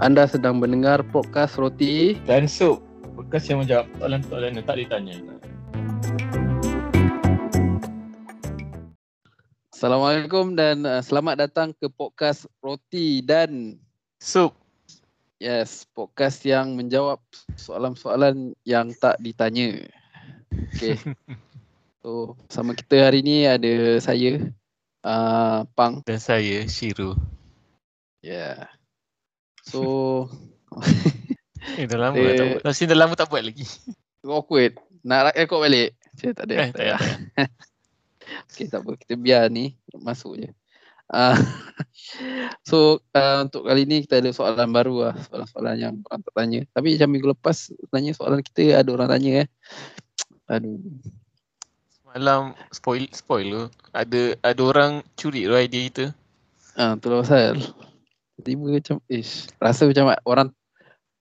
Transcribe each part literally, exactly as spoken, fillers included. Anda sedang mendengar podcast Roti dan Sup, podcast yang menjawab soalan-soalan yang tak ditanya. Assalamualaikum dan uh, selamat datang ke podcast Roti dan Sup. Yes, podcast yang menjawab soalan-soalan yang tak ditanya. Okay. So, sama kita hari ni ada saya, uh, Pang. Dan saya, Shiru. Yeah. So eh, dah lama dah tak buat. Masih dah lama tak buat lagi. Awkward. Nak rekod balik? Cik, tak ada. Eh, tak ada. Okay, tak apa. Kita biar ni masuk je. Uh, so, uh, untuk kali ni kita ada soalan baru lah. Soalan-soalan yang orang tak tanya. Tapi macam minggu lepas, tanya soalan kita ada orang tanya eh. Aduh. Semalam spoil, spoil tu. Ada, ada orang curi tu idea kita. Ah, tu lah pasal. Tiba macam ish, rasa macam orang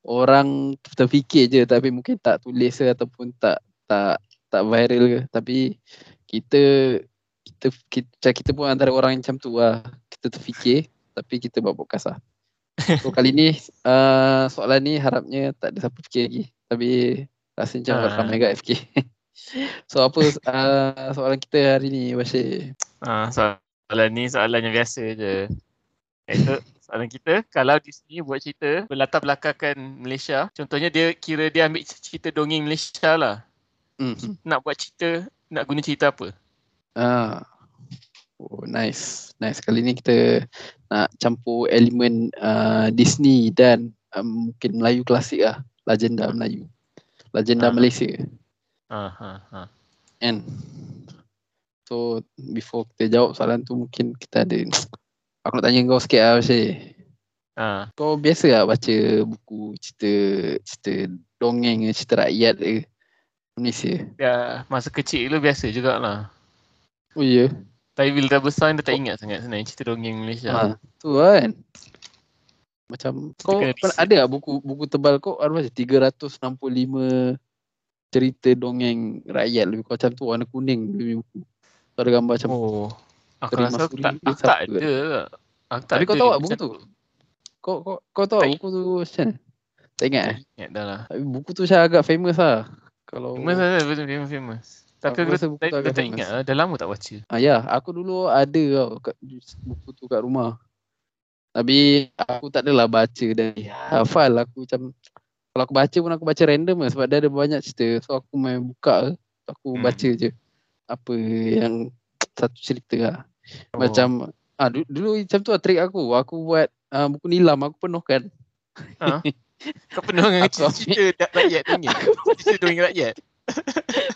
orang terfikir je tapi mungkin tak tulis ke ataupun tak tak tak viral ke, tapi kita kita kita, kita pun antara orang macam tu lah. Kita terfikir tapi kita buat podcast lah. So kali ni uh, soalan ni harapnya tak ada siapa fikir lagi, tapi rasa macam ha. ramai kat fikir. So apa uh, soalan kita hari ni, Bashir? Ah, soalan ni soalan yang biasa je. Itu soalan kita, kalau Disney buat cerita berlatar belakangkan Malaysia, contohnya dia kira dia ambil cerita dongeng Malaysia lah. Mm-hmm. Nak buat cerita, nak guna cerita apa? Ah, oh, nice, nice. Kali ni kita nak campur elemen uh, Disney dan um, mungkin Melayu klasik lah, legenda Melayu, legenda ah. Malaysia. Ah, ah, ah. And so before kita jawab soalan tu, mungkin kita ada aku nak tanya kau sikit lah, Bashir. Ha. Kau biasa lah baca buku cerita cerita dongeng, cerita rakyat ke Malaysia? Ya, masa kecil dulu biasa jugalah. Oh ya? Yeah. Tapi bila dah besar dah tak ingat sangat sebenarnya cerita dongeng Malaysia. Ha, tu kan. Macam kita kau pernah ada lah buku buku tebal kau ada macam tiga ratus enam puluh lima cerita dongeng rakyat lebih kurang macam tu, warna kuning lebih buku. So, ada gambar macam oh. Aku rasa aku tak, aku tak ada aku tak. Tapi ada kau tahu buku tu? Kau kau kau tahu buku tu macam mana? Tak ingat eh? Ingat dah lah. Tapi buku tu macam agak famous lah. Kalau famous lah, betul famous. Tapi aku, aku, aku tak, tak ingat lah, dah lama tak baca. Ah, ya, aku dulu ada tau kat, buku tu kat rumah. Tapi aku tak adalah baca dari hafal. Aku macam kalau aku baca pun aku baca random lah sebab dia ada banyak cerita. So aku main buka, aku hmm. baca je apa yang satu cerita lah. Oh. Macam ah, dulu, dulu macam tu lah trik aku. Aku buat uh, buku nilam, aku penuhkan. Ha? Kau penuh dengan cerita rakyat tu ni? Cerita dengan rakyat?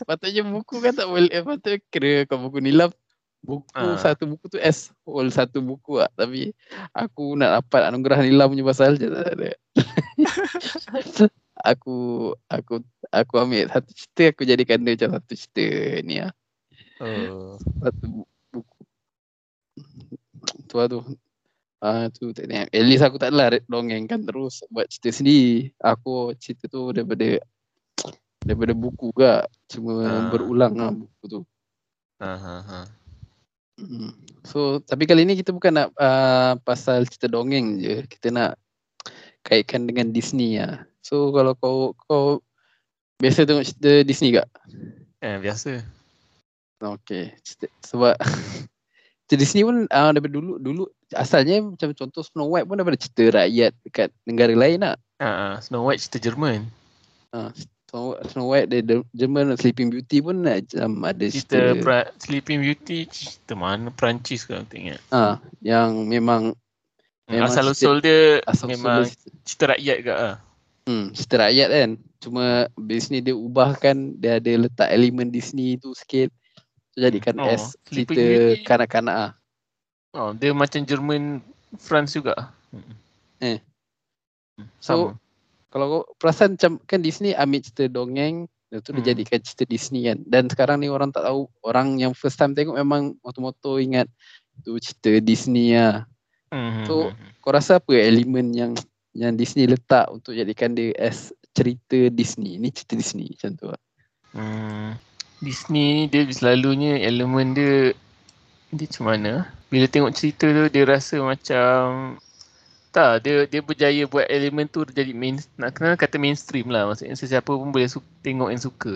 Patutnya buku kan tak boleh. Eh, patutnya kira kau buku nilam. Buku ha. Satu buku tu as whole satu buku lah. Tapi aku nak dapat anugerah nilam punya pasal je tak ada. Aku Aku Aku ambil satu cerita, aku jadikan dia macam satu cerita ni lah. Oh. Satu buku tu lah tu. Uh, tu tak ni. At least aku tak adalah dongengkan terus buat cerita sendiri. Aku cerita tu daripada daripada buku ke. Cuma uh. berulang lah buku tu. Uh, uh, uh. So tapi kali ni kita bukan nak uh, pasal cerita dongeng je. Kita nak kaitkan dengan Disney lah. So kalau kau kau biasa tengok cerita Disney ke? Eh, biasa. Okay, sebab cerita Disney pun uh, daripada dulu dulu asalnya macam contoh Snow White pun daripada cerita rakyat dekat negara lain lah. Uh, Snow White cerita Jerman. Uh, Snow, Snow White dari Jerman. Sleeping Beauty pun um, ada cerita. cerita pra- Sleeping Beauty cerita mana? Perancis ke? Aku ingat. Uh, yang memang, memang asal-usul dia asal memang cerita, cerita rakyat ke lah. Hmm, cerita rakyat kan. Cuma Disney dia ubahkan, dia ada letak elemen Disney tu sikit. Jadikan oh, S cerita kanak-kanak ah. Oh, dia macam Jerman, France juga. Eh. So, sama. Kalau kau perasan macam kan Disney ambil cerita dongeng, lepas tu hmm. dia jadikan cerita Disney kan. Dan sekarang ni orang tak tahu, orang yang first time tengok memang moto-moto ingat tu cerita Disney ah. Hmm. So, kau rasa apa elemen yang yang Disney letak untuk jadikan dia as cerita Disney? Ni cerita Disney macam tu lah. Hmm. Disney dia selalunya elemen dia dia macam mana? Bila tengok cerita tu dia rasa macam Tak, dia dia berjaya buat elemen tu jadi main, nak kena kata mainstream lah. Maksudnya sesiapa pun boleh su- tengok dan suka.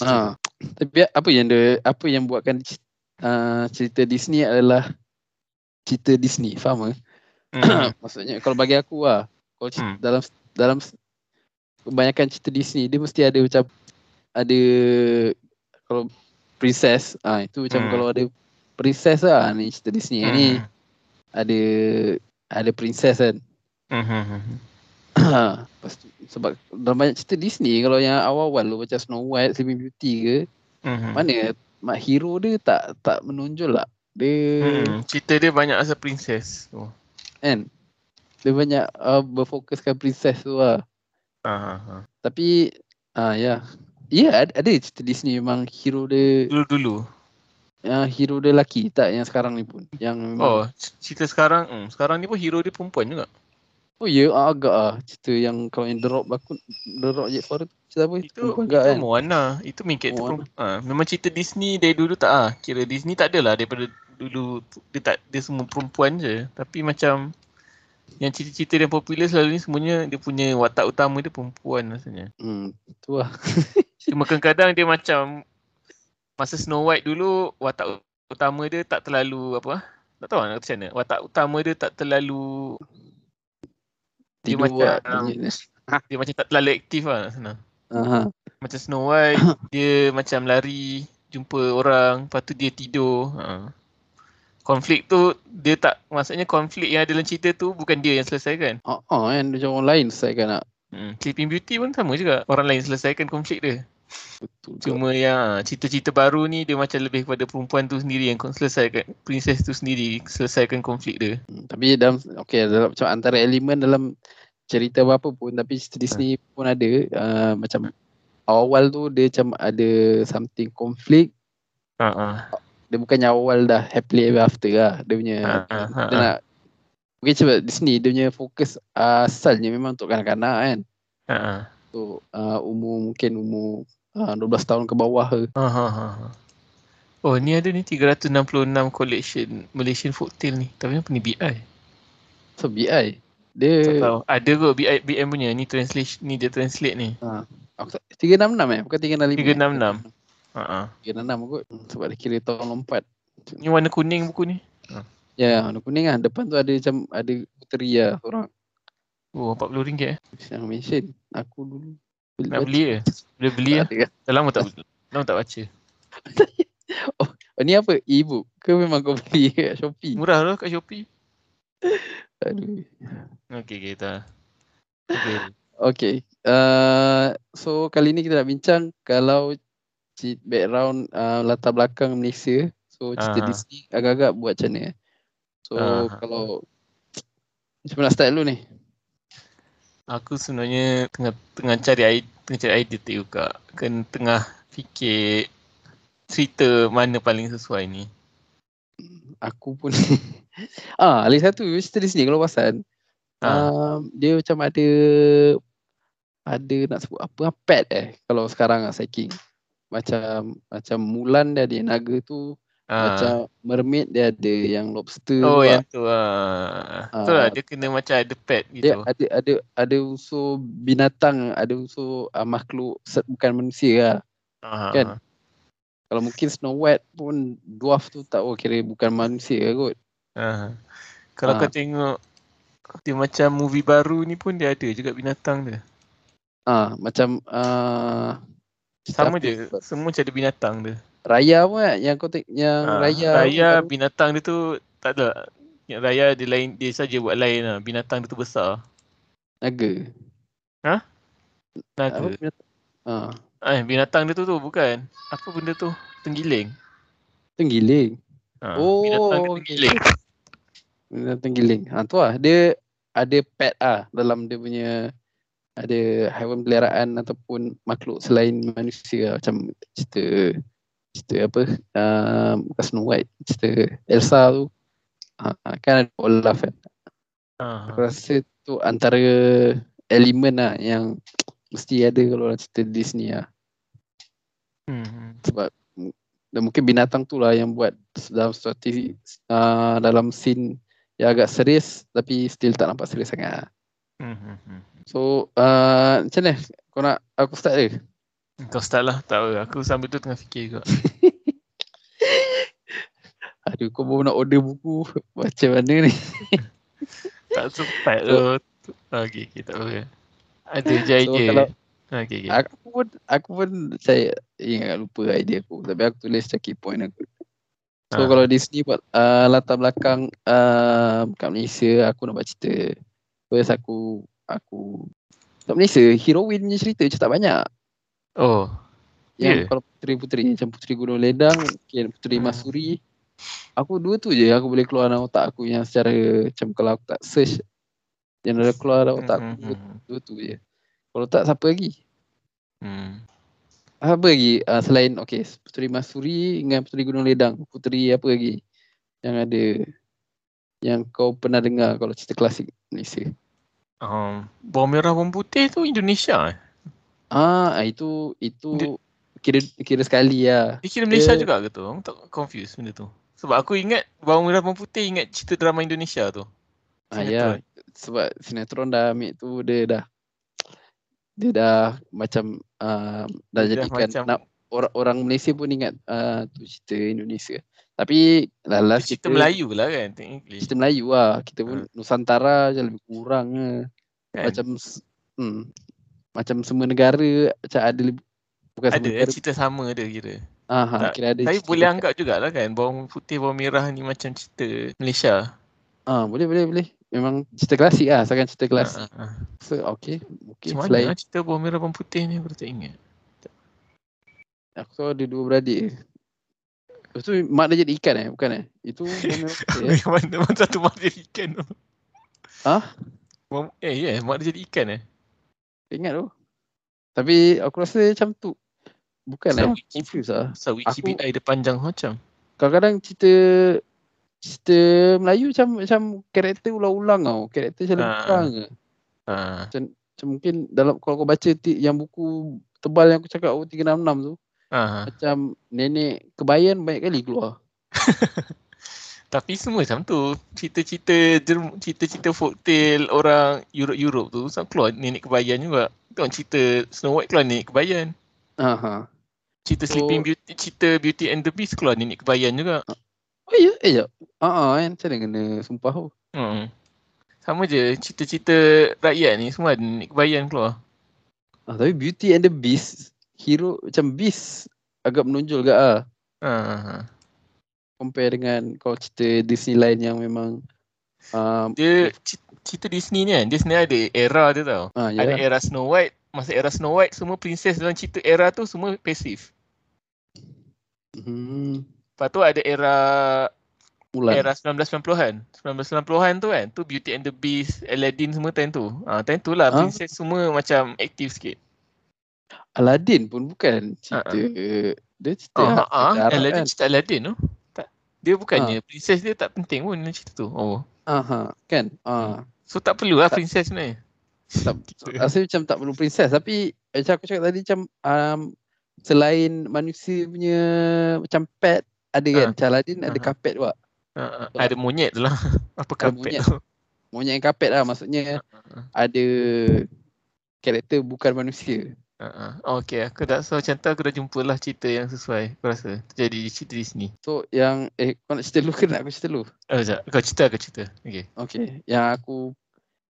Ha. Tapi apa yang dia, apa yang buatkan uh, cerita Disney adalah cerita Disney, faham ke? Hmm. Maksudnya kalau bagi aku lah, kalau hmm. dalam dalam kebanyakan cerita Disney dia mesti ada macam ada kalau princess, ah ha, itu macam hmm. kalau ada princess lah ni cerita Disney hmm. ni ada ada princess kan. Hmm. Pastu, sebab dalam banyak cerita Disney kalau yang awal-awal lo macam Snow White, Sleeping Beauty ke, hmm. mana mak hero dia tak tak menonjol lah. Dia hmm. cerita dia banyak asal princess tu. Oh. Kan? Dia banyak uh, berfokuskan princess tu lah. Uh, uh. Tapi ah uh, ya. Yeah. Ya yeah, ada, ada cerita Disney memang hero dia dulu-dulu. Ya, hero dia lelaki, tak yang sekarang ni pun. Yang oh, cerita sekarang, hmm, sekarang ni pun hero dia perempuan juga. Oh ya, yeah, agak ah cerita yang kalau yang drop aku drop je for cerita apa? Itu agak kan. Moana, itu main character perempuan. Ah, memang cerita Disney dari dulu tak ah. Kira Disney tak adalah daripada dulu dia tak dia semua perempuan je, tapi macam yang cerita-cerita yang popular selalu ni semuanya dia punya watak utama dia perempuan rasanya. Hmm, tu lah. Cuma kadang-kadang dia macam masa Snow White dulu watak utama dia tak terlalu apa tak tahu nak macam mana watak utama dia tak terlalu dia tidur macam lah. Dia macam tak terlalu aktif lah sana. Uh-huh. Macam Snow White dia macam lari jumpa orang lepas tu dia tidur. Ha. Konflik tu dia tak maksudnya konflik yang ada dalam cerita tu bukan dia yang selesaikan. Ha ah kan macam orang lain selesaikan nak. Hmm, Sleeping Beauty pun sama juga orang lain selesaikan konflik dia. Betul. Cuma yang cerita-cerita baru ni dia macam lebih kepada perempuan tu sendiri yang selesaikan, princess tu sendiri selesaikan konflik dia. Hmm, tapi dalam okey dalam macam antara elemen dalam cerita apa pun tapi cerita Disney ha. pun ada uh, macam awal tu dia macam ada something konflik. Ha ah. Dia bukannya awal dah happily ever after lah dia punya. Ha ha. Dia nak okey sebab Disney dia punya fokus uh, asalnya memang untuk kanak-kanak kan. Ha ah. So uh, umur mungkin umur Ah, dua belas tahun ke bawah ke. Oh ni ada ni tiga ratus enam puluh enam collection Malaysian folktale ni. Tapi apa ni B I? So B I? Dia tak tahu. Ada kot B I, B M punya. Ni translation ni dia translate ni. Ha. tiga enam enam eh? Bukan tiga enam lima. tiga enam enam. Eh? Uh-huh. tiga enam enam kot. Sebab dia kira tahun lompat. Ni warna kuning buku ni? Uh. Ya yeah, warna kuning lah. Depan tu ada macam ada puteri lah orang. Oh empat puluh ringgit eh? Yang mention. Aku dulu. Nak beli ke? Boleh beli lah. Dah lama tak, lama tak baca. Oh, ni apa? E-book ke memang kau beli kat Shopee? Murah lah kat Shopee. Aduh. Okay, kita. Okay. Okay. Uh, so, kali ni kita nak bincang kalau background uh, latar belakang Malaysia. So, cerita Disney agak-agak buat macam ni. So, Aha. kalau macam mana nak start dulu ni? Aku sebenarnya tengah tengah cari tengah cari idea tu juga. Kan tengah fikir cerita mana paling sesuai ni. Aku pun ah, lagi satu cerita Disney kalau pasal ah. um, dia macam ada ada nak sebut apa pet eh kalau sekarang ah psyching. Macam macam Mulan dia ada naga tu. Ah. Macam mermaid dia ada yang lobster. Oh yang tu ah. ah. Betul lah dia kena macam ada pet gitu. Dia ada ada ada unsur binatang, ada unsur uh, makhluk bukan manusia lah. Ah. Kan? Kalau mungkin Snow White pun dwarf tu tak oh kira bukan manusia kot. Ah. Kalau ah. kau tengok dia macam movie baru ni pun dia ada juga binatang dia. Ah macam uh, sama je semua macam ada binatang dia. Raya pun kan? Yang kau tengok yang ha, Raya Raya binatang dia tu tak ada. Yang Raya dia lain, dia saja buat lain lah. Binatang dia tu besar. Naga. Ha? Naga. Apa binatang? Ha. Eh binatang dia tu tu bukan. Apa benda tu? Tenggiling. Tenggiling. Ha, oh. Binatang dia tenggiling. Binatang tenggiling. Ha tu lah. Dia ada pet ah dalam dia punya ada haiwan peliharaan ataupun makhluk selain manusia macam cerita cerita apa uh, bukan Snow White, cerita Elsa tu uh, kan ada Olaf kan. Uh-huh. Aku rasa tu antara elemen lah yang mesti ada kalau orang cerita Disney lah. Uh-huh. Sebab dan mungkin binatang tu lah yang buat dalam situasi uh, dalam scene yang agak serius tapi still tak nampak serius sangat. Mm-hmm. So uh, macam mana kau nak aku start ke? Kau start lah, tak apa. Aku sambil tu tengah fikir kot. Aduh, kau baru nak order buku macam mana ni? Tak sempat so, oh. Okay, okay, tak apa. Ada je so, idea kalau, okay, okay. Aku pun Aku pun saya ingat lupa idea aku, tapi aku tulis check point aku. So ha. Kalau Disney buat uh, latar belakang uh, kat Malaysia, aku nak buat cerita. First aku Aku kat Malaysia, heroine punya cerita je tak banyak. Oh yang yeah. Kalau puteri-puteri macam Puteri Gunung Ledang, okay, Puteri Mahsuri, aku dua tu je aku boleh keluar dalam otak aku yang secara macam kalau aku tak search yang ada keluar dalam otak aku, mm-hmm. dua tu je. Kalau tak siapa lagi? Hmm. Apa lagi uh, selain okay, Puteri Mahsuri dengan Puteri Gunung Ledang, puteri apa lagi yang ada yang kau pernah dengar kalau cerita klasik Malaysia? Um, Bawang Merah Bawang Putih tu Indonesia eh? Ah, itu itu Di, kira kira sekali lah. Dia kira Malaysia dia, juga ke tu? Aku tak confuse benda tu. Sebab aku ingat Bawang Merah Bawang Putih ingat cerita drama Indonesia tu. Ah ya, sebab sinetron dah ambil tu dia dah dia dah macam uh, dah dia jadikan macam, nak, orang orang Malaysia pun ingat uh, tu cerita Indonesia. Tapi lah cerita, cerita Melayu lah kan technically. Cerita Melayu lah. Kita pun hmm. Nusantara je lebih kurang lah. Kan? Macam hmm. Macam semua negara macam ada bukan ada semua negara. Cerita sama dia kira. Aha, tak, kira ada. Tapi boleh dekat. Anggap jugalah kan Bawang Putih Bawang Merah ni macam cerita Malaysia. Ah, boleh boleh boleh. Memang cerita klasik lah, asalkan cerita klasik. Ah, ah, ah. So okey, okey. Macam mana cerita Bawang Merah Bawang Putih ni aku tak ingat. Aku tahu ada dua beradik. Lepas tu mak dia jadi ikan eh, bukan eh? Itu Bawang Merah Putih. Eh? Mana mana satu mak dia jadi ikan tu. Hah? Eh ya, yeah, mak dia jadi ikan eh. Ingat tu. Tapi aku rasa macam tu. Bukan lah. Confuse lah. So Wikipedia dia panjang macam. Kadang-kadang cerita cerita Melayu macam macam karakter ulang-ulang tau. Karakter macam lebih kurang ke. Macam mungkin dalam kalau kau baca t- yang buku tebal yang aku cakap O tiga enam enam tu. Aa. Macam Nenek Kebayan banyak kali keluar. Tapi semua macam tu. Cerita-cerita Jerman, cerita-cerita folktale orang Europe-Europe tu keluar Nenek Kebayan juga. Tengok cerita Snow White keluar Nenek Kebayan. Aha. Cerita so, Sleeping Beauty, cerita Beauty and the Beast keluar Nenek Kebayan juga. Oh ya, eh ya. Ah ah, macam mana kena sumpah tu. Hmm. Sama je cerita-cerita rakyat ni semua Nenek Kebayan keluar. Ah, tapi Beauty and the Beast hero macam Beast agak menonjol gak ah. Ha. Compare dengan kalau cerita Disney lain yang memang um, dia cerita Disney ni kan, Disney ada era dia tau. Ha, yeah. Ada era Snow White, masa era Snow White semua princess dalam cerita era tu semua pasif. Hmm. Lepas tu ada era Mulan. Era sembilan belas sembilan puluhan. sembilan belas sembilan puluhan tu kan, tu Beauty and the Beast, Aladdin semua time tu. Ah ha, time tu lah ha? Princess semua macam aktif sikit. Aladdin pun bukan cerita uh-huh. dia cerita uh-huh. Uh-huh. Darah, Aladdin kan? Cerita Aladdin tu. Dia bukannya ha. Princess dia tak penting pun dalam cerita tu. Oh. Aha, kan? Ah. So tak perlulah tak, princess sebenarnya. Tak, rasa macam tak perlu princess tapi macam aku cakap tadi macam um, selain manusia punya macam pet ada ha. Kan? Aladdin ha. Ada kapet juga. Ha. Ha. So, ada monyet tu lah. Apa kapet monyet tu? Monyet yang kapet lah maksudnya ha. Ada karakter bukan manusia. Uh-huh. Oh, okay, aku dah so macam tu aku dah jumpa lah cerita yang sesuai aku rasa jadi cerita Disney. So yang eh kau nak cerita dulu ke nak aku cerita dulu? Oh sekejap, kau cerita aku cerita. Okay. Okay, yang aku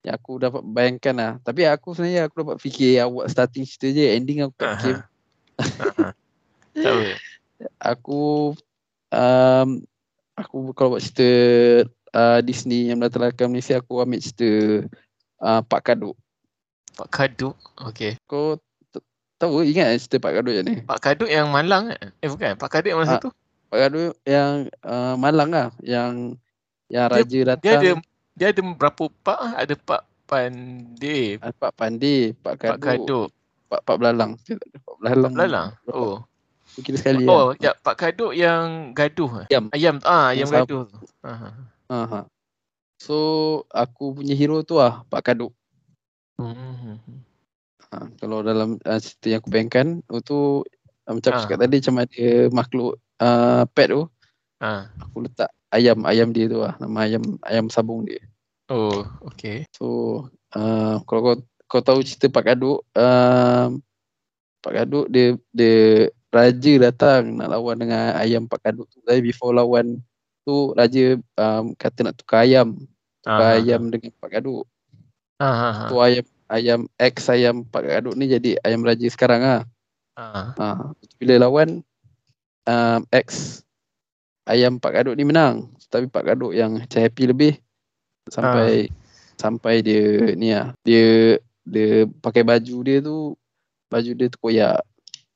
yang aku dapat bayangkan lah. Tapi aku sebenarnya aku dapat fikir awak starting cerita je, ending aku tak fikir. Uh-huh. Uh-huh. Aku um, aku kalau buat cerita uh, Disney yang latar belakang Malaysia aku ambil cerita uh, Pak Kaduk. Pak Kaduk, okay. Kau tahu ingat cerita Pak Kaduk macam ni? Pak Kaduk yang Malang kan? Eh bukan, Pak Kaduk yang mana ha, satu? Pak Kaduk yang uh, Malang lah. Yang yang dia, raja datang. Dia ada dia ada berapa Pak? Ada Pak Pandi. Ada Pak Pandi, Pak Kaduk. Pak Kaduk. Pak, Pak Belalang. Pak Belalang. Pak Belalang? Oh. Kira sekali oh, kan? Ya, Pak Kaduk yang gaduh. Ayam. Ayam, ah, ayam yang gaduh. Aha. Aha. So, aku punya hero tu lah, Pak Kaduk. Hmm. Ha, kalau dalam uh, cerita yang aku bayangkan tu uh, macam ha. Aku cakap tadi macam ada makhluk uh, pet tu ha. Aku letak ayam ayam dia tu lah, nama ayam ayam sabung dia. Oh, okay. So uh, kalau kau kau tahu cerita Pak Kaduk, uh, Pak Kaduk dia dia raja datang nak lawan dengan ayam Pak Kaduk tu. Tapi before lawan tu raja um, kata nak tukar ayam, tukar ah. ayam dengan Pak Kaduk. Ah, tu ayam ayam ex ayam Pak Kaduk ni jadi ayam raja sekarang ah. Ah. Ha. Bila lawan um, ex ayam Pak Kaduk ni menang, tapi Pak Kaduk yang macam happy lebih sampai ha. sampai dia ni lah, dia dia pakai baju dia tu, baju dia terkoyak.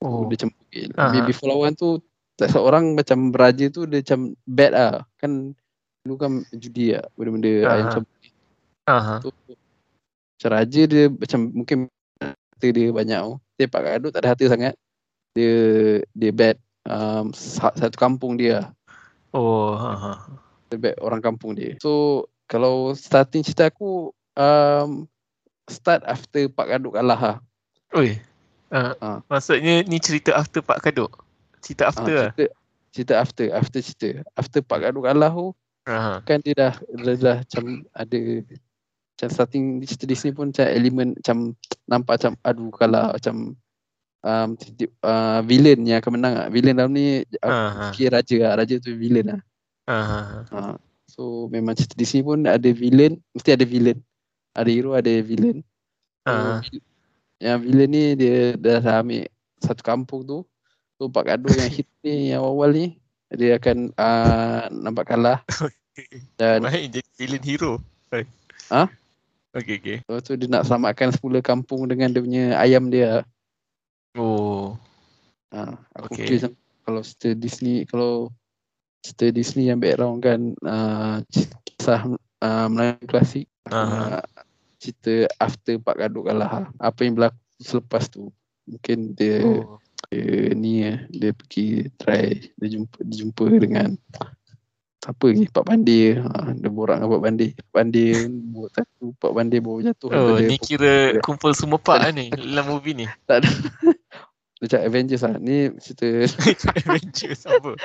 Oh, dia cempukil. Tapi before lawan tu tak seorang macam beraja tu dia macam bad ah. Kan dulu kan judi ah benda-benda ayam cempukil. Aha. Tu raja dia macam mungkin harta dia banyak tu. Tapi Pak Kaduk tak ada harta sangat. Dia dia bad. Um, satu kampung dia. Oh, ha ha. Orang kampung dia. So kalau starting cerita aku um, start after Pak Kaduk kalah lah. Oi. Uh, uh. Maksudnya ni cerita after Pak Kaduk. Cerita after uh, cerita, lah. Cerita after, after cerita. After Pak Kaduk kalah tu uh-huh. kan dia dah dah, dah macam ada macam starting cerita Disney pun macam elemen macam nampak macam aduh kalah macam Um, uh, villain yang akan menang lah. Villain dalam ni uh-huh. fikir raja lah. Raja tu villain lah uh-huh. uh, So memang cerita di sini pun ada villain, mesti ada villain, ada hero, ada villain uh-huh. uh, Yang villain ni dia dah ambil satu kampung tu. So Pak Kaduk yang hit ni yang awal ni dia akan uh, nampak kalah. Dan baik, jadi villain hero. Ha? Huh? Okay, okay. So, so dia nak selamatkan sepuluh kampung dengan dia punya ayam dia. Oh. Ah, aku okay. kira kalau cerita Disney, kalau cerita Disney yang background kan uh, kisah uh, Melayu klasik, uh-huh. uh, cerita after Pak Kaduk kalah. Apa yang berlaku selepas tu? Mungkin dia, oh. dia ni dia pergi try, dia jumpa dia jumpa dengan siapa ni? Pak Pandi. Ha, dia borak dengan Pak Pandi. Pak Pandi buat satu, Pak Pandi bawa jatuh. Oh, ni kira kumpul semua pak lah ni dalam movie ni. Tak ada. Macam Avengers lah. Ni cerita Avengers apa?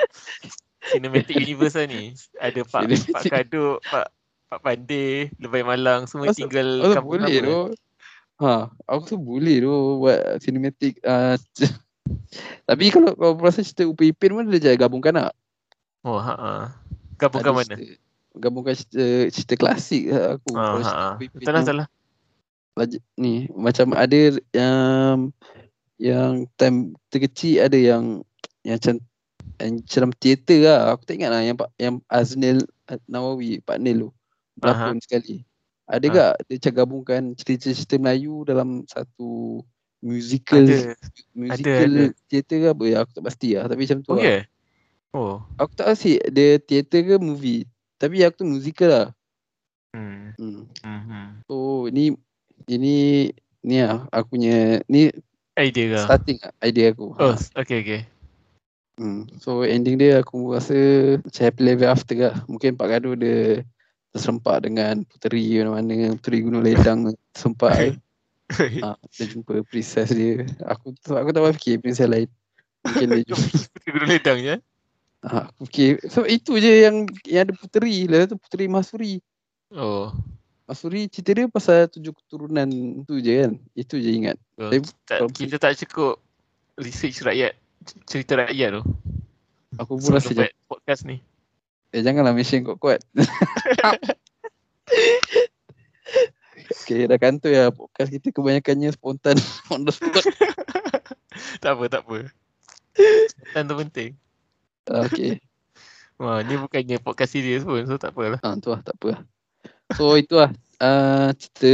Cinematic Universe lah ni. Ada Pak Pak Kaduk, Pak Pak Pandi, Lebay Malang, semua masa, tinggal kampung boleh tu. Ha, aku tu boleh tu buat cinematic. Uh, Tapi kalau kau rasa cerita Upin Ipin pun dia gabungkan lah. Oh, haa. Gabungkan mana? Cerita, gabungkan cerita, cerita klasik lah aku. Ha, ha, ha. Salah, salah. Ni, macam ada um, yang time terkecil ada yang yang macam dalam teater lah. Aku tak ingat lah yang, yang Aznil Nawawi, Pak Nil tu. Berlakon ha, sekali. Ada ha. tak dia macam gabungkan cerita-cerita Melayu dalam satu musical ada. musical ada, ada. teater ke apa? Aku tak pasti lah. Tapi macam tu okay. lah. Oh. Aku tak asyik dia teater ke movie. Tapi aku tu musical lah. Hmm. Hmm. Mm-hmm. So ni ini ni lah aku punya ni idea lah. Starting lah, idea aku. Oh, ha. okay okay. Hmm. So ending dia aku rasa macam happy level after lah. Mungkin Pak Kaduk dia terserempak dengan puteri mana-mana, Puteri Gunung Ledang terserempak. ha, dia jumpa princess dia. Aku aku tak fikir princess lain. Mungkin dia jumpa Puteri Gunung Ledang je. Ha, okay. So itu je yang yang ada puteri lah tu, Puteri Mahsuri. Oh. Mahsuri cerita dia pasal tujuh keturunan tu je kan. Itu je ingat. Oh, Tapi, tak, kita tak cukup research rakyat, cerita rakyat tu. Aku pun so, rasa je podcast ni. Eh janganlah mesin kuat-kuat. Okay dah kantor ya podcast kita kebanyakannya spontan on the spot. Tak apa, tak apa. Spontan tu penting. Okay. Wah, ni bukannya podcast serius pun. So tak apalah. Ha, tu lah, tak apalah. So itulah uh, cerita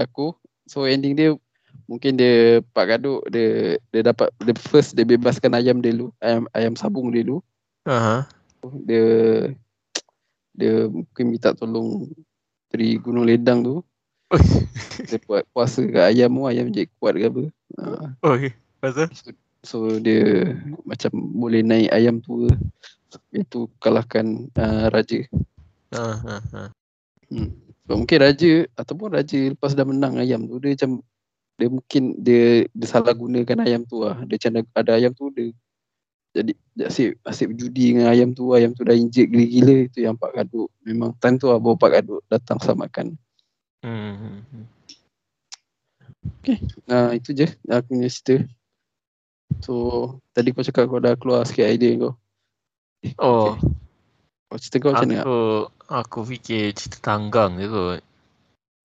aku. So ending dia mungkin dia Pak Kaduk dia dia dapat dia first dia bebaskan ayam dia dulu, ayam ayam sabung dia dulu. Uh-huh. Dia dia mungkin minta tolong Puteri Gunung Ledang tu. Dia buat puasa kat ayam tu, ayam je kuat ke apa. Uh. Okey, puasa. So dia macam boleh naik ayam tua. Itu kalahkan uh, raja. Ha ha ha. Hmm. So, mungkin raja ataupun raja lepas dah menang ayam tu dia macam dia mungkin dia, dia salah gunakan ayam tu lah. Dia macam ada ayam tu dia Jadi asyik, asyik berjudi dengan ayam tu. Ayam tu dah injek gila-gila. Itu yang Pak Kaduk. Memang time tu lah baru Pak Kaduk datang selamatkan. Hmm. Okay. Nah, itu je aku punya cerita. So tadi kau cakap kau dah keluar sikit idea kau. Oh. Okay. Oh, cerita kau macam mana? Aku, aku fikir cerita Tanggang je kot.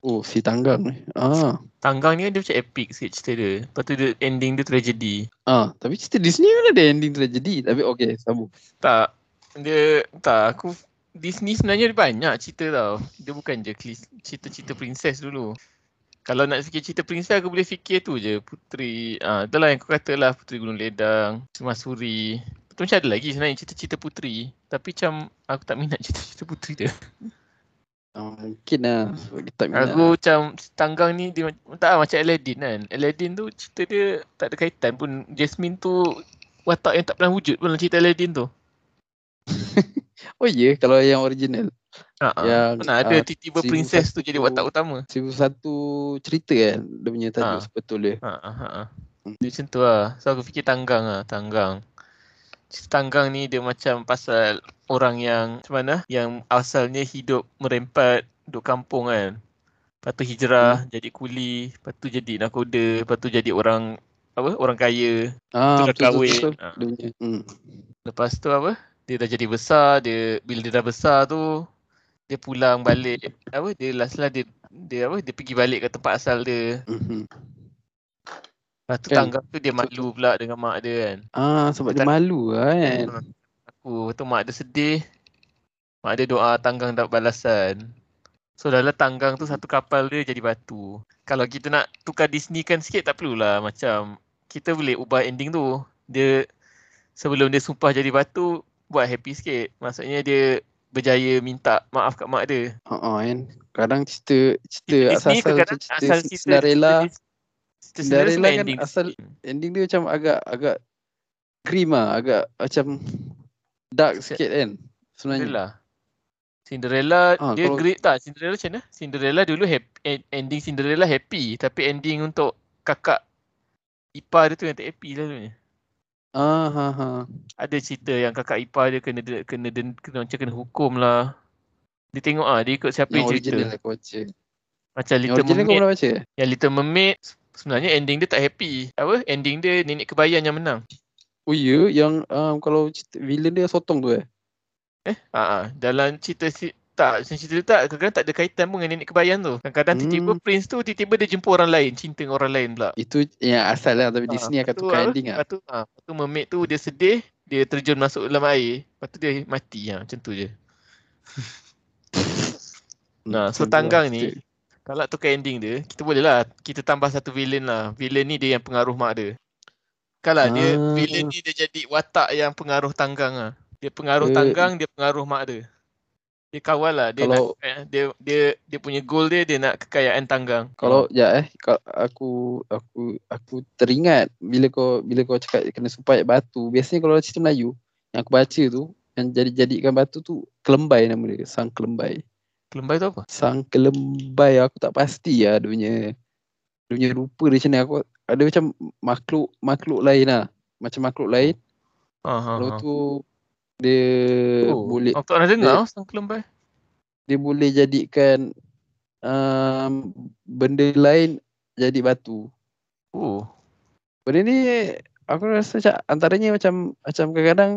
Oh, si Tanggang ni. Ah. Tanggang ni dia macam epic sikit cerita dia. Lepas tu dia, ending dia tragedi. Ah, tapi cerita Disney mana ada ending tragedi. Tapi okay, sambung. Tak. Dia, tak aku, Disney sebenarnya dia banyak cerita tau. Dia bukan je cerita-cerita princess dulu. Kalau nak fikir cerita princess aku boleh fikir tu je. Puteri, ah, itulah yang aku katalah. Puteri Gunung Ledang, Mahsuri. Betul macam ada lagi sebenarnya cerita-cerita puteri. Tapi macam aku tak minat cerita-cerita puteri dia. Oh, mungkin lah kita aku macam Tanggang ni dia, tak macam Aladdin kan. Aladdin tu cerita dia tak ada kaitan pun. Jasmine tu watak yang tak pernah wujud pun dalam cerita Aladdin tu. Oh ya, yeah, kalau yang original uh-huh. Yang mana ada uh, tiba-tiba princess tu jadi watak utama. Seribu satu cerita kan dia punya tajuk uh. sebetulnya uh-huh. Uh-huh. Dia macam tu lah. So aku fikir Tanggang lah. Tanggang Cerita Tanggang ni dia macam pasal orang yang macam mana? Yang asalnya hidup merempat, duduk kampung kan. Lepas tu hijrah, hmm. jadi kuli, lepas tu jadi nakoda, lepas tu jadi orang apa? Orang kaya. Ah, betul-betul. Ha. Hmm. Lepas tu apa? Dia dah jadi besar, dia bila dia dah besar tu dia pulang balik. Apa? Dia last lah dia dia apa? Dia pergi balik ke tempat asal dia. Mhm. Lepas tu Tanggang tu dia malu pula dengan mak dia kan. Ah, sebab dia, dia malu kan. Aku tu mak dia sedih. Mak dia doa Tanggang dapat balasan. So dalam Tanggang tu satu kapal dia jadi batu. Kalau kita nak tukar Disney kan sikit tak perlulah. Macam kita boleh ubah ending tu. Dia sebelum dia sumpah jadi batu buat happy sikit. Maksudnya dia berjaya minta maaf kat mak dia. Uh-uh, kan. Kadang cerita cerita asal-asal cerita Cinderella. Cinderella kan ending asal ending dia macam agak agak grim lah, agak macam dark sikit kan sebenarnya. Cinderella, Cinderella ha, dia kalau... great tak? Cinderella macam mana? Cinderella dulu happy, ending Cinderella happy tapi ending untuk kakak ipar dia tu yang tak happy lah sebenarnya. Ah, ha, ha. Ada cerita yang kakak ipar dia kena kena den kena, kena, kena hukum lah. Dia tengok ah dia ikut siapa yang cerita. Original aku baca. Macam yang Little Mermaid. Kau baca? Yang Little Mermaid sebenarnya ending dia tak happy. Apa? Ending dia Nenek Kebayan yang menang. Oh ya, yeah. Yang um, kalau cerita, villain dia sotong tu eh? Eh? Haa. Dalam cerita si, tak, cerita dia tak, kadang-kadang tak ada kaitan pun dengan Nenek Kebayan tu. Kadang-kadang hmm. tiba-tiba prince tu, tiba-tiba dia jumpa orang lain, cinta dengan orang lain pula. Itu yang asal lah, tapi ha, di sini akan tukar apa, ending lah. Lepas tu, ha, lepas tu mermaid tu dia sedih, dia terjun masuk dalam air. Lepas tu dia mati, ha, macam tu je. Nah, so Tanggang ni, kalau tukar ending dia, kita boleh lah, kita tambah satu villain lah. Villain ni dia yang pengaruh mak dia. Kalau ah. dia, villain ni dia jadi watak yang pengaruh Tanggang lah. Dia pengaruh eh. Tanggang, dia pengaruh mak dia. Dia kawal lah, dia, kalau, nak, dia, dia, dia punya goal dia, dia nak kekayaan Tanggang. Kalau, sekejap eh, aku aku aku teringat bila kau bila kau cakap kena sumpah batu. Biasanya kalau cerita Melayu, yang aku baca tu, yang jadi-jadikan batu tu, Kelembai nama dia, Sang Kelembai. Kelembai tu apa? Sang Kelembai aku tak pasti lah dia punya dia punya rupa dia macam ni. Aku ada macam makhluk makhluk lain lah. Macam makhluk lain. Aha. Lalu tu dia oh, boleh aku tak pernah dengar dia, Sang Kelembai. Dia boleh jadikan um, benda lain jadi batu. Oh. Benda ni aku rasa macam antaranya macam macam kadang-kadang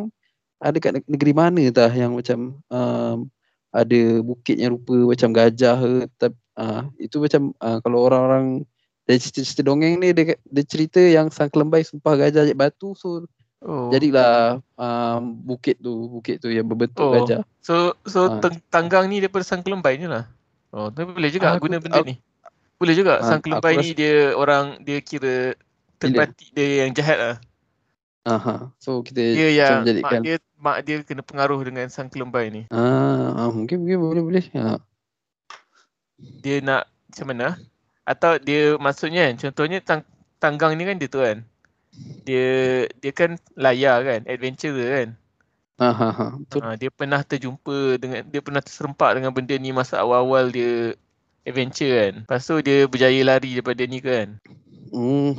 ada kat negeri mana tah yang macam um, ada bukit yang rupa macam gajah ke uh, itu macam uh, kalau orang-orang dari cerita-cerita dongeng ni dia, dia cerita yang Sang Kelembai sumpah gajah jadi batu so oh. jadilah um, bukit tu bukit tu yang berbentuk oh. gajah. So so uh. Tanggang ni daripada Sang Kelembai ni lah. Oh, tapi boleh juga aku, guna benda aku, ni. Boleh juga uh, Sang Kelembai ni dia orang dia kira terpati dia yang jahat lah. Aha, so kita dia yang jadikan mak dia, mak dia kena pengaruh dengan Sang Kelembai ni. Ah, ah mungkin mungkin boleh boleh. Ha. Dia nak macam mana? Atau dia maksudnya contohnya tang, Tanggang ni kan dia tu kan. Dia dia kan layar kan, adventurer kan. Aha, ha, betul. Ha, dia pernah terjumpa dengan dia pernah terserempak dengan benda ni masa awal-awal dia adventure kan. Lepas tu dia berjaya lari daripada ni kan. Hmm.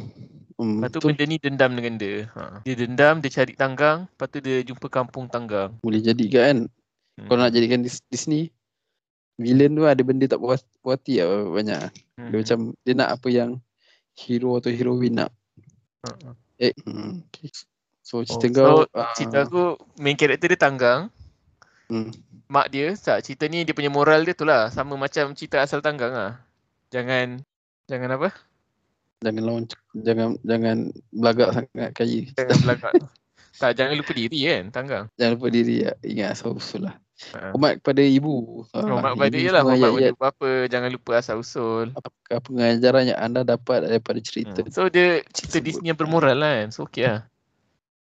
Hmm, lepas tu betul. Benda ni dendam dengan dia. Ha. Dia dendam, dia cari Tanggang. Lepas tu dia jumpa kampung Tanggang. Boleh jadi kan? Hmm. Kalau nak jadikan Disney, villain tu ada benda tak puas hati lah banyak. Hmm. Dia macam, dia nak apa yang hero atau heroine nak. Hmm. Eh, hmm. Okay. So cerita oh, kau so, uh, cerita aku, main character dia Tanggang. Hmm. Mak dia, tak, cerita ni dia punya moral dia tu lah. Sama macam cerita asal Tanggang lah. Jangan, jangan apa? Jangan lawan, jangan jangan belagak sangat kaya. Jangan belagak. Tak, jangan lupa diri kan, Tanggang. Jangan lupa diri, ya. Ingat asal-usul lah. Ha. Hormat kepada ibu. Hormat kepada dia lah, hormat kepada bapa. Jangan lupa asal-usul. Apakah pengajaran yang anda dapat daripada cerita. Hmm. So dia cerita sebut. Disney yang bermoral lah kan, so okey lah.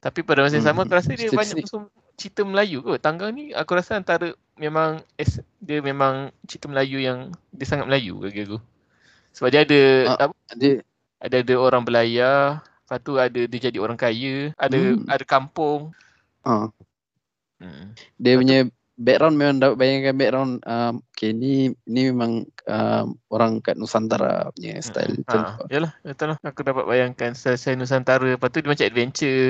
Tapi pada masa yang sama, hmm. aku rasa dia cerita banyak Disney. Cerita Melayu kot. Tanggang ni aku rasa antara memang, dia memang cerita Melayu yang, dia sangat Melayu bagi aku. Sebab dia ada, ha, apa? Dia ada ada orang belayar, lepas tu ada dia jadi orang kaya, ada hmm. ada kampung. Ha. Hmm. Dia lepas punya tu, background memang dapat bayangkan background um, okay ni ni memang um, orang kat Nusantara punya style. Ha. Ha. Yalah, betul lah. Aku dapat bayangkan style Nusantara. Lepas tu dia macam adventure.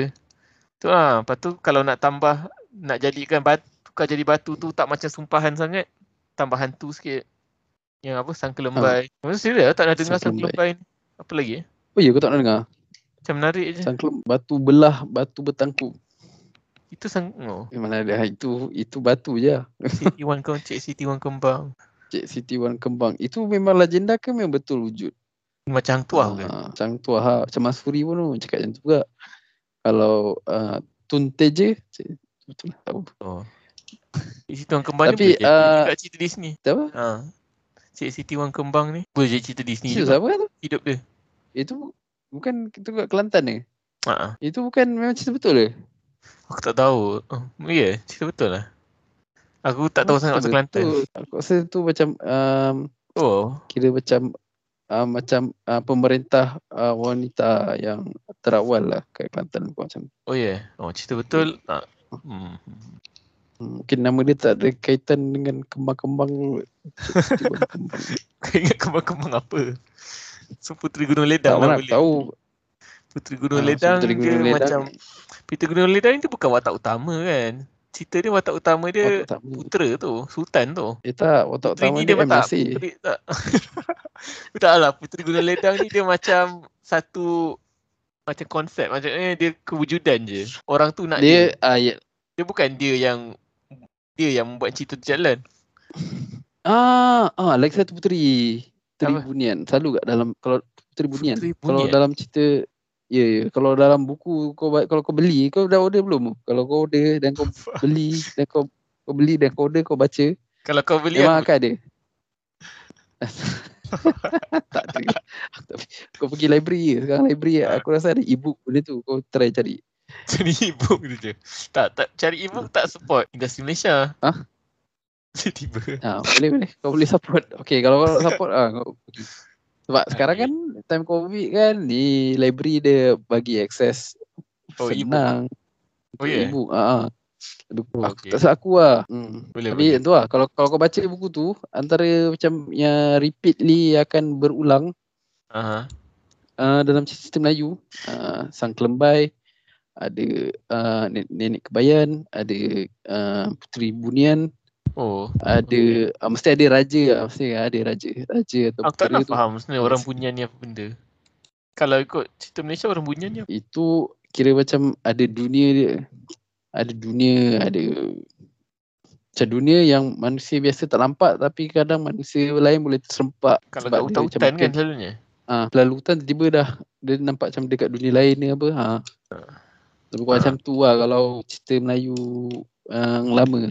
Tu lah. Lepas tu kalau nak tambah, nak jadikan batu, tukar jadi batu tu tak macam sumpahan sangat. Tambah hantu sikit. Yang apa, Sang Kelembai. Ha. Maksudnya serius lah, tak nak dengar Sang Kelembai ni. Apa lagi? Oh ya, aku tak nak dengar. Macam menarik je. Sang Kelembai, batu belah, batu bertangkup. Itu sang, oh. Mana ada, itu itu batu je. Siti Wan Kembang, Cik Siti Wan Kembang. Cik Siti Wan Kembang. Itu memang legenda ke memang betul wujud? Macam Hang Tuah ha, kan? Hang Tuah, ha. Macam Mahsuri pun tu cakap macam tu juga. Kalau uh, Tunte je, betul lah. Oh. Cik Siti Wan Kembang ni boleh uh, juga cerita Disney. Tak apa? Ha. Cik Siti Wan Kembang ni boleh jadi cerita Disney juga. Siapa tu? Hidup dia. Itu bukan itu kat Kelantan ni? Haa. Itu bukan memang cerita betul ke? Aku tak tahu. Oh, ya, yeah, cerita betul lah. Aku tak tahu oh, sangat pasal Kelantan. Aku rasa tu macam um, oh. Kira macam uh, macam uh, pemerintah uh, wanita yang terawal lah kat Kelantan macam. Oh ya. Yeah. Oh, cerita betul. Tak. Hmm. Mungkin nama dia tak ada kaitan dengan kembang-kembang. Kau ingat kembang-kembang apa? So Puteri Gunung Ledang lah boleh. Tahu. Puteri Gunung ha, Ledang so Puteri Gunung dia Ledang. Macam Puteri Gunung Ledang ni bukan watak utama kan. Cerita dia watak utama dia watak putera tu, sultan tu. Eh tak, watak puteri utama dia, dia M N C. Tak. Taklah Puteri Gunung Ledang ni dia macam satu macam konsep, macam eh dia kewujudan je. Orang tu nak dia dia, uh, yeah. Dia bukan dia yang dia yang membuat cerita tu jalan. Ah, ah lagi satu puteri, Puteri Bunian. Selalu kat dalam kalau Puteri Bunian. Puteri Bunian. Kalau dalam cerita ya yeah, yeah. Kalau dalam buku kau kalau kau beli, kau dah order belum? Kalau kau order dan kau beli dan kau kau beli dan kau order kau baca. Kalau kau beli memang akan ada. Tak ada. Kau pergi library, sekarang library aku rasa ada e-book benda tu. Kau try cari. Cari e-book je. Tak, tak cari e-book tak support industri Malaysia. Ha? Tiba. Ha, boleh boleh. Kau boleh support. Okey, kalau kau support ah ha, kau pergi. Sebab okay. Sekarang kan time Covid kan di library dia bagi akses oh, senang. Oh ya. E-book. Ha. Aku tak salah aku ah. Hmm. Boleh, tapi boleh. Tu lah kalau kalau kau baca buku tu antara macam yang repeatedly akan berulang. Aha. Uh-huh. Uh, dalam sistem Melayu, uh, Sang Kelembai ada uh, Nenek Kebayan, ada uh, Puteri Bunian. Oh. Ada okay. uh, mesti ada raja lah. Mesti ada raja. Raja atau aku tak nak tu. Faham sebenarnya orang Bunian ni apa benda. Kalau ikut cerita Malaysia orang Bunian ni apa? Itu kira macam ada dunia dia. Ada dunia, ada macam dunia yang manusia biasa tak nampak tapi kadang manusia lain boleh terserempak. Kalau kat hutan-hutan kan selalunya. Ah, ha, lalu hutan tiba dah dia nampak macam dekat dunia lain ni apa. Ha. Tapi ha. Macam tu lah kalau cerita Melayu uh, lama.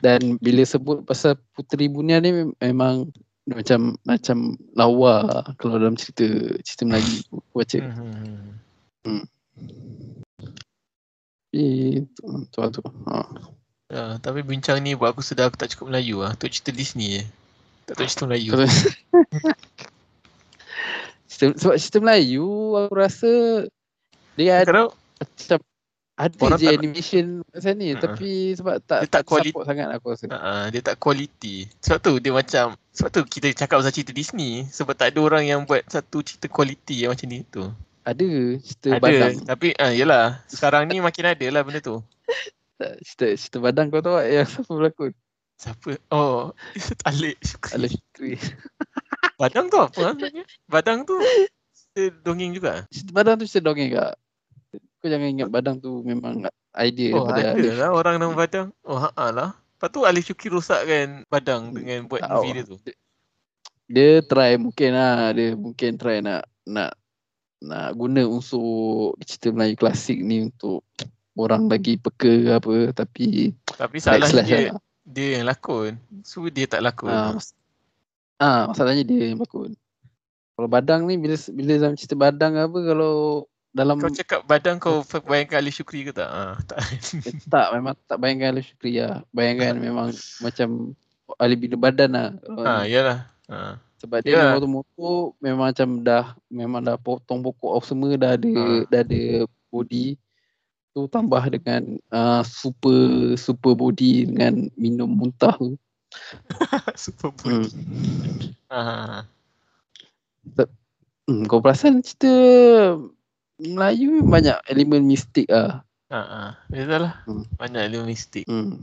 Dan bila sebut pasal Puteri Bunian ni memang macam macam lawa kalau dalam cerita cerita Melayu aku baca. Hmm. Eh tu tu. Ha. Ya, tapi bincang ni buat aku sedar aku tak cukup Melayu ah. Tok cerita Disney je. Tak tahu cerita Melayu. Sebab cerita Melayu aku rasa dia ada macam ada je animation macam ni uh-huh. Tapi sebab tak, tak kuali- support sangat aku rasa uh-huh. Dia tak quality. Sebab tu dia macam sebab tu kita cakap pasal cerita Disney sebab tak ada orang yang buat satu cerita quality yang macam ni tu. Ada cerita ada, Badang. Ada tapi ah, yelah sekarang ni makin ada lah benda tu. Cerita, cerita Badang kau tahu yang siapa berlakon? Siapa? Oh, Alif Syukri. Badang tu apa? Badang tu cerita dongeng juga? Cerita Badang tu cerita dongeng kak. Kau jangan ingat Badang tu memang idea. Oh ada Alif lah orang nama Badang. Oh haa lah. Lepas tu Alif Syukri rosak kan Badang dengan buat tak movie dia tu. Dia, dia try mungkin lah. Dia mungkin try nak nak nak guna unsur cerita Melayu klasik ni untuk orang lagi peka ke apa. Tapi Tapi salah dia lah. Dia yang lakon. So dia tak lakon. Ah, mas- ah masalahnya dia yang lakon. Kalau Badang ni bila bila dalam cerita Badang apa kalau dalam kau cakap Badang kau bayangkan Ali Syukri ke tak? Ah, tak. tak memang tak bayangkan Ali Syukri lah. Bayangkan memang macam Ali Bina Badan lah. Ah, iyalah. Ah. Sebab dia yeah. motor-motor memang macam dah memang dah potong pokok semua dah ada ah. dah ada body. Tu tambah dengan uh, super super body dengan minum muntah tu. Super body. Hmm. Hmm, kau perasan cerita Melayu banyak elemen mistik ah. Ha ah. Biasalah. Hmm. Banyak elemen mistik. Hmm.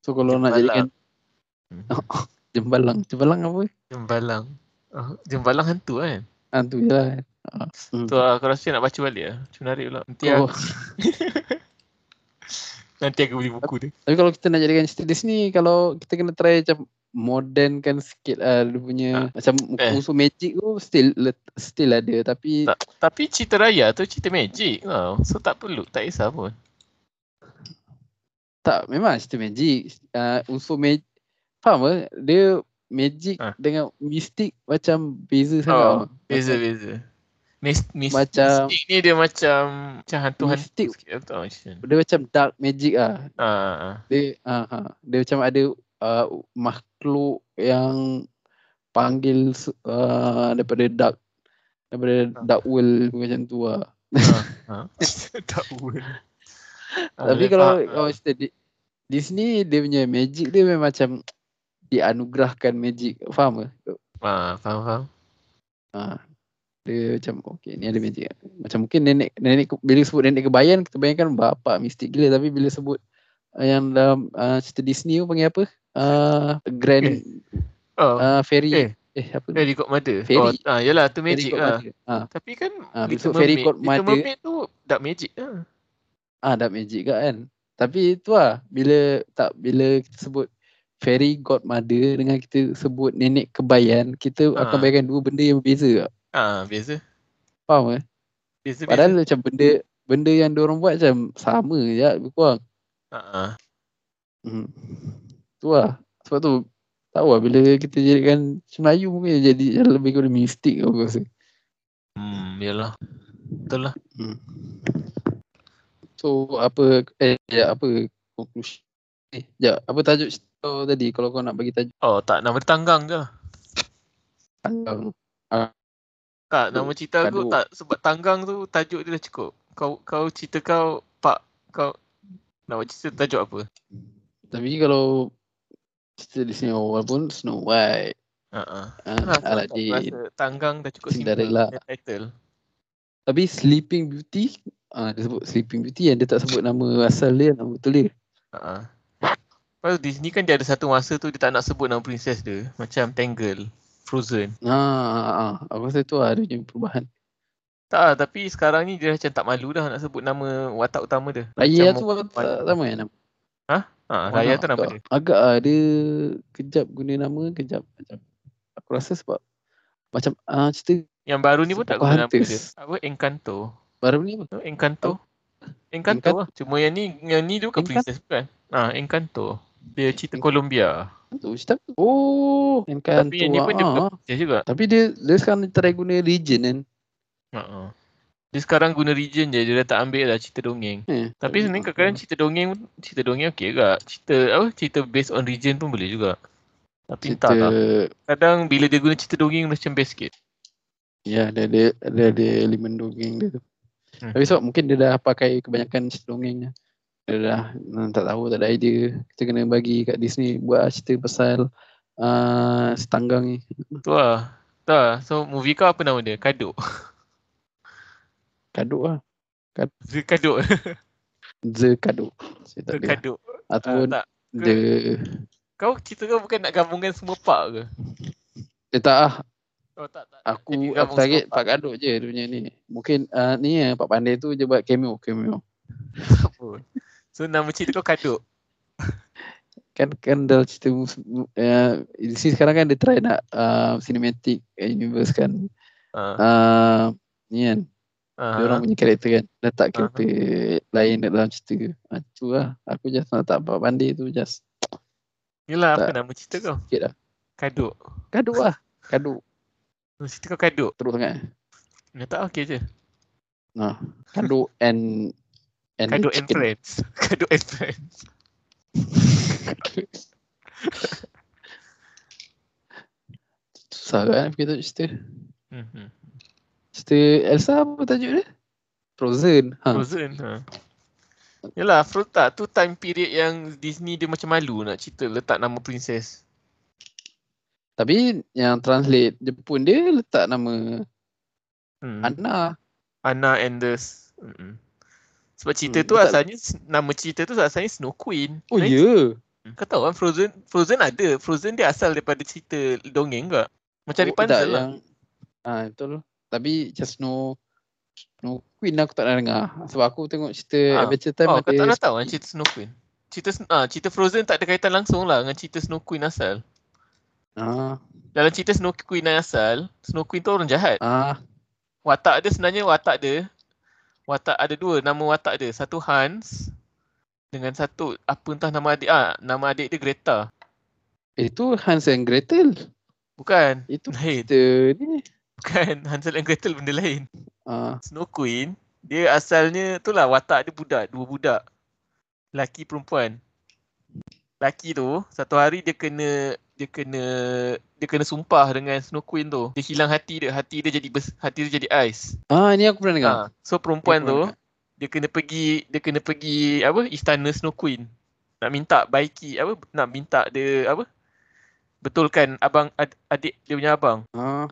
So kalau Jembalang nak jadikan hmm. Jembalang. Jembalang apa? Jembalang. Oh, Jembalang hantu kan? Hantu je lah. Hmm. Tu aku rasa nak baca balik lah. Macam menarik pula. Nanti oh. aku nanti aku beli buku dia. Tapi kalau kita nak jadikan cerita Disney, kalau kita kena try macam modernkan sikit lah dia punya ha. Macam eh. unsur magic tu still still ada tapi tak, tapi cerita Raya tu cerita magic tau. So tak perlu, tak kisah pun. Tak, memang cerita magic. Uh, unsur magic. Faham ke? Dia magic ha. Dengan mistik macam beza sangat. Oh, beza-beza. Mis- mis- macam mistik ni dia macam macam hantu-hantu sikit tau. Dia macam dark magic ah. Ha. Dia ha, ha. Dia macam ada uh, makhluk yang panggil uh, daripada dark daripada ha. dark world macam tu ah. Ha. Dark world. Tapi kalau kalau cerita Disney dia punya magic dia memang macam dianugerahkan magic, faham ke? Ha, faham faham. Ha. Dia macam okey ni ada magic. Macam mungkin nenek nenek bila sebut Nenek Kebayan kita bayangkan bapa mistik gila, tapi bila sebut yang dalam uh, cerita Disney tu panggil apa? Uh, grand eh. oh. uh, fairy eh, eh apa? Fairy godmother. Oh, ah yalah tu magic lah. Ha. Tapi kan ha, Little Mermaid, Little Mermaid tu dark magic lah. Ah dark magic juga kan. Tapi tu lah bila tak bila kita sebut fairy godmother dengan kita sebut Nenek Kebayan, kita ha. akan bayangkan dua benda yang berbeza. Ah, ha, biasa. Faham eh? Biasa. Padahal biasa. Macam benda benda yang diorang buat macam sama je, berkurang. Ha ah. Hmm. Tu lah. Sebab tu tahu lah bila kita jadikan Melayu mungkin jadi lebih kepada mistik aku rasa. Hmm, iyalah. Betul lah. Hmm. So apa eh ya, apa conclusion? Eh, jap, apa tajuk cerita tadi kalau kau nak bagi tajuk? Oh, tak, nama dia Tanggang je lah. Tanggang. Uh, tak, nama cerita aku tak, sebab Tanggang tu tajuk dia dah cukup. Kau kau cerita kau pak kau nak cerita tajuk apa? Tapi kalau cerita Disney walaupun Snow White. Ha ah. Aladdin, Tanggang dah cukup simple title. Tapi Sleeping Beauty, ah uh, dia sebut Sleeping Beauty yang dia tak sebut nama asal dia, nama betul dia. Ha ah. Pasal Disney kan dia ada satu masa tu dia tak nak sebut nama princess dia. Macam Tangle, Frozen. Haa, aku rasa tu ada punya perubahan. Tak lah, tapi sekarang ni dia macam tak malu dah nak sebut nama watak utama dia. Raya macam tu watak utama sama kan nama? Ha? Ha, Raya tu nama dia. Agak lah dia kejap guna nama, kejap macam aku rasa sebab macam uh, cerita yang baru ni pun tak guna nama dia. Apa? Encanto. Baru ni apa? Encanto. Encanto lah. Cuma yang ni, yang ni dia bukan princess bukan? Ha, Encanto. Dia cerita Colombia. Itu cerita. Oh, Encanto. Tapi yang ni pun dia bukan princess juga. Tapi dia dia sekarang try guna region kan. Uh-uh. Dia sekarang guna region je, dia dah tak ambil dah cerita dongeng. Eh, tapi sebenarnya kadang-kadang cerita dongeng cerita dongeng okey juga. Cerita apa? Cerita based on region pun boleh juga. Tapi cerita... entahlah. Kadang bila dia guna cerita dongeng macam best sikit. Ya, dia ada dia ada elemen dongeng dia tu. Hmm. Tapi sebab mungkin dia dah pakai kebanyakan cerita dongengnya. Dia dah tak tahu, tak ada idea. Kita kena bagi kat Disney buat cerita pasal uh, Tanggang ni. Tu lah. So movie kau apa nama dia? Kaduk. Kaduk lah. Kad... The Kaduk. The Kaduk. The Kaduk. Ataupun uh, The... Kau cerita kau bukan nak gabungkan semua pak ke? Eh tak lah. Oh, tak, tak. Aku target Pak Kaduk je dia punya ni. Mungkin uh, ni ya, Pak Pandi tu je buat cameo. cameo. So nama cerita kau Kaduk? Kan kan dah cerita uh, di sini sekarang kan dia try nak uh, cinematic universe kan. Uh. Uh, ni kan. Uh-huh. Dia orang punya karakter kan. Letak karakter uh-huh. lain dalam cerita. Ha, tu lah. Aku just nak tak Pak Pandi tu just. Yelah apa nama cerita kau? Sikit lah. Kaduk. Kaduk lah. Kaduk. Cerita kau Kaduk? Teruk sangat. Ya tak okey je. Nah, Kaduk and and Kaduk and friends. Kaduk and friends. Susah kan fikir tajuk cerita. Mm-hmm. Cerita Elsa apa tajuk dia? Frozen. Ha. Frozen. Ha. Yelah, Frozen tak tu time period yang Disney dia macam malu nak cerita letak nama princess. Tapi yang translate Jepun dia letak nama hmm. Anna. Anna and the... Mm-mm. Sebab cerita hmm, tu asalnya, tak... nama cerita tu asalnya Snow Queen. Oh ya? Yeah. Kau tahu kan Frozen, Frozen ada. Frozen dia asal daripada cerita dongeng ke? Macam oh, Rapunzel lah. Ah, betul. Tapi macam Snow, Snow Queen aku tak nak dengar. Sebab aku tengok cerita ha. Adventure Time. Oh, kau tak nak tahu kan cerita Snow Queen? Cerita, ah, cerita Frozen tak ada kaitan langsung lah dengan cerita Snow Queen asal. Ah. Dalam cerita Snow Queen yang asal, Snow Queen tu orang jahat. Ah. Watak dia sebenarnya watak dia, watak ada dua nama watak dia. Satu Hans dengan satu apa entah nama adik ah, nama adik dia Greta. Itu Hans and Gretel. Bukan. Itu lain. Cerita ni. Bukan Hansel and Gretel benda lain. Ah. Snow Queen dia asalnya itulah watak dia budak, dua budak. Lelaki perempuan. Lelaki tu satu hari dia kena dia kena dia kena sumpah dengan Snow Queen tu. Dia hilang hati dia, hati dia jadi bes, hati dia jadi ais. Ah, ini aku pernah dengar. Ha. So perempuan dia tu pernah. dia kena pergi dia kena pergi apa istana Snow Queen. Nak minta baiki apa nak minta dia apa betulkan abang ad, adik dia punya abang. Ah.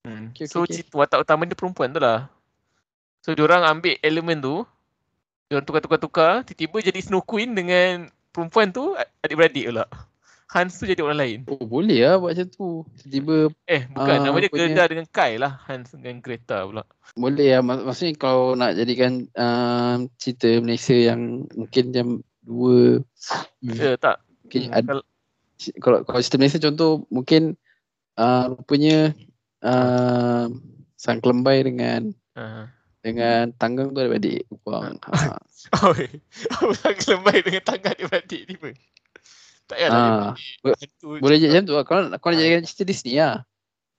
Hmm. Okay, okay, so okay. watak utama dia perempuan tu lah. So diorang ambil elemen tu. Diorang tukar-tukar-tukar, tiba-tiba jadi Snow Queen dengan perempuan tu adik-beradik pula. Hans tu jadi orang lain. Oh boleh lah buat macam tu. Tiba-tiba Eh bukan uh, nama dia punya... Gerda dengan Kai lah. Hans dengan Greta pula. Boleh lah. Mak- maksudnya kalau nak jadikan uh, cerita Malaysia yang mungkin jam dua. Ya yeah, tak. Okay, hmm, ad- kalau... kalau kalau cerita Malaysia contoh mungkin uh, rupanya uh, Sang Kelembai dengan uh-huh. dengan Tanggang tu adik-adik. Buang. Ha. Oh eh. Sang Kelembai dengan Tanggang adik-adik ni pun. Tak payahlah. Ha. Boleh je macam tu lah. Kau nak ha. jadikan cerita Disney lah.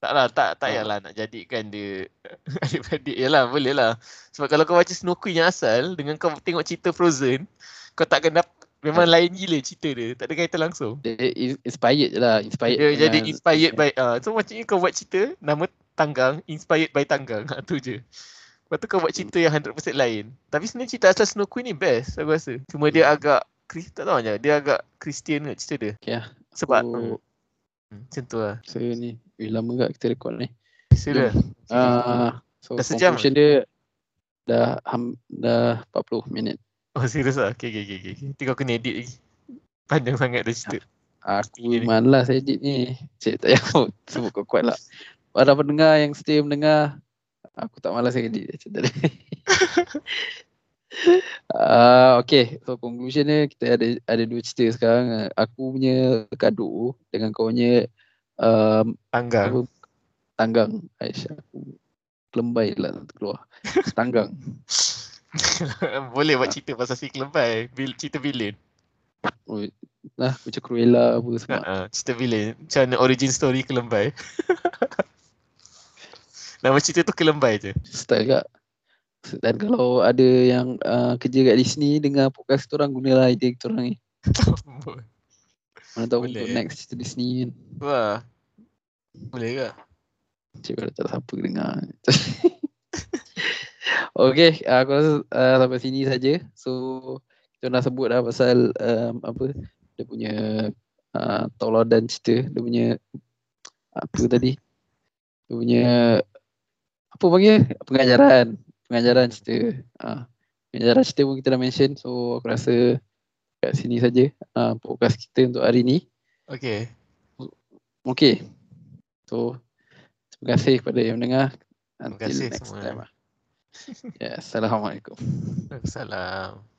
Tak lah. Tak, tak payahlah ha. nak jadikan dia adik-adik. Yalah boleh lah. Sebab kalau kau baca Snow Queen yang asal dengan kau tengok cerita Frozen, kau takkan dapat. Memang ha. lain gila cerita dia. Tak ada kaitan langsung. Dia inspired je lah. Inspired dia jadi inspired by. Uh, so macamnya kau buat cerita nama Tanggang. Inspired by Tanggang. Ha, tu je. Lepas tu kau buat cerita yang one hundred percent lain. Tapi sebenarnya cerita asal Snow Queen ni best aku rasa. Cuma dia agak. Tak tahu je, dia agak Kristian ke cerita dia. Ya. Sebab aku... hmm, macam tu lah. So ni, eh, lama tak kita rekod ni? Sudah. Uh, so dah sejam? Dia dah, um, dah empat puluh minit. Oh serius lah? Okay, okay, okay. Nanti kau kena edit lagi. Panjang sangat dah cerita. Aku malas edit ni. Cik tak payah. Sebut kau kuat lah. Para pendengar yang setia mendengar, aku tak malas edit cerita dia. Uh, okay, so conclusion dia kita ada ada dua cerita sekarang. Aku punya Kaduk dengan kau punya um, Tanggang. Tanggang Aisyah. Kelembai lah keluar. Tanggang. Boleh buat cerita pasal si Kelembai. Bil, cerita villain. Oh, lah macam Cruella apa semua. Uh-huh, cerita villain. Macam origin story Kelembai. Nama cerita tu Kelembai je. Style kat. Dan kalau ada yang uh, kerja kat Disney dengar podcast kita orang, gunalah idea kita orang ni. Mana tahu untuk next cerita Disney kan. Wah. Boleh ke? Cik kalau tak siapa dengar. Okay, uh, aku rasa uh, sampai sini saja. So kita dah sebut dah pasal um, apa dia punya uh, tauladan cerita. Dia punya apa tadi? Dia punya apa panggil? Pengajaran pengajaran cerita. Uh, pengajaran cerita pun kita dah mention. So aku rasa kat sini saja uh, podcast kita untuk hari ni. Okay. Okay. So terima kasih kepada yang mendengar. Until terima kasih next semua. Time. Yes. Assalamualaikum. Assalamualaikum.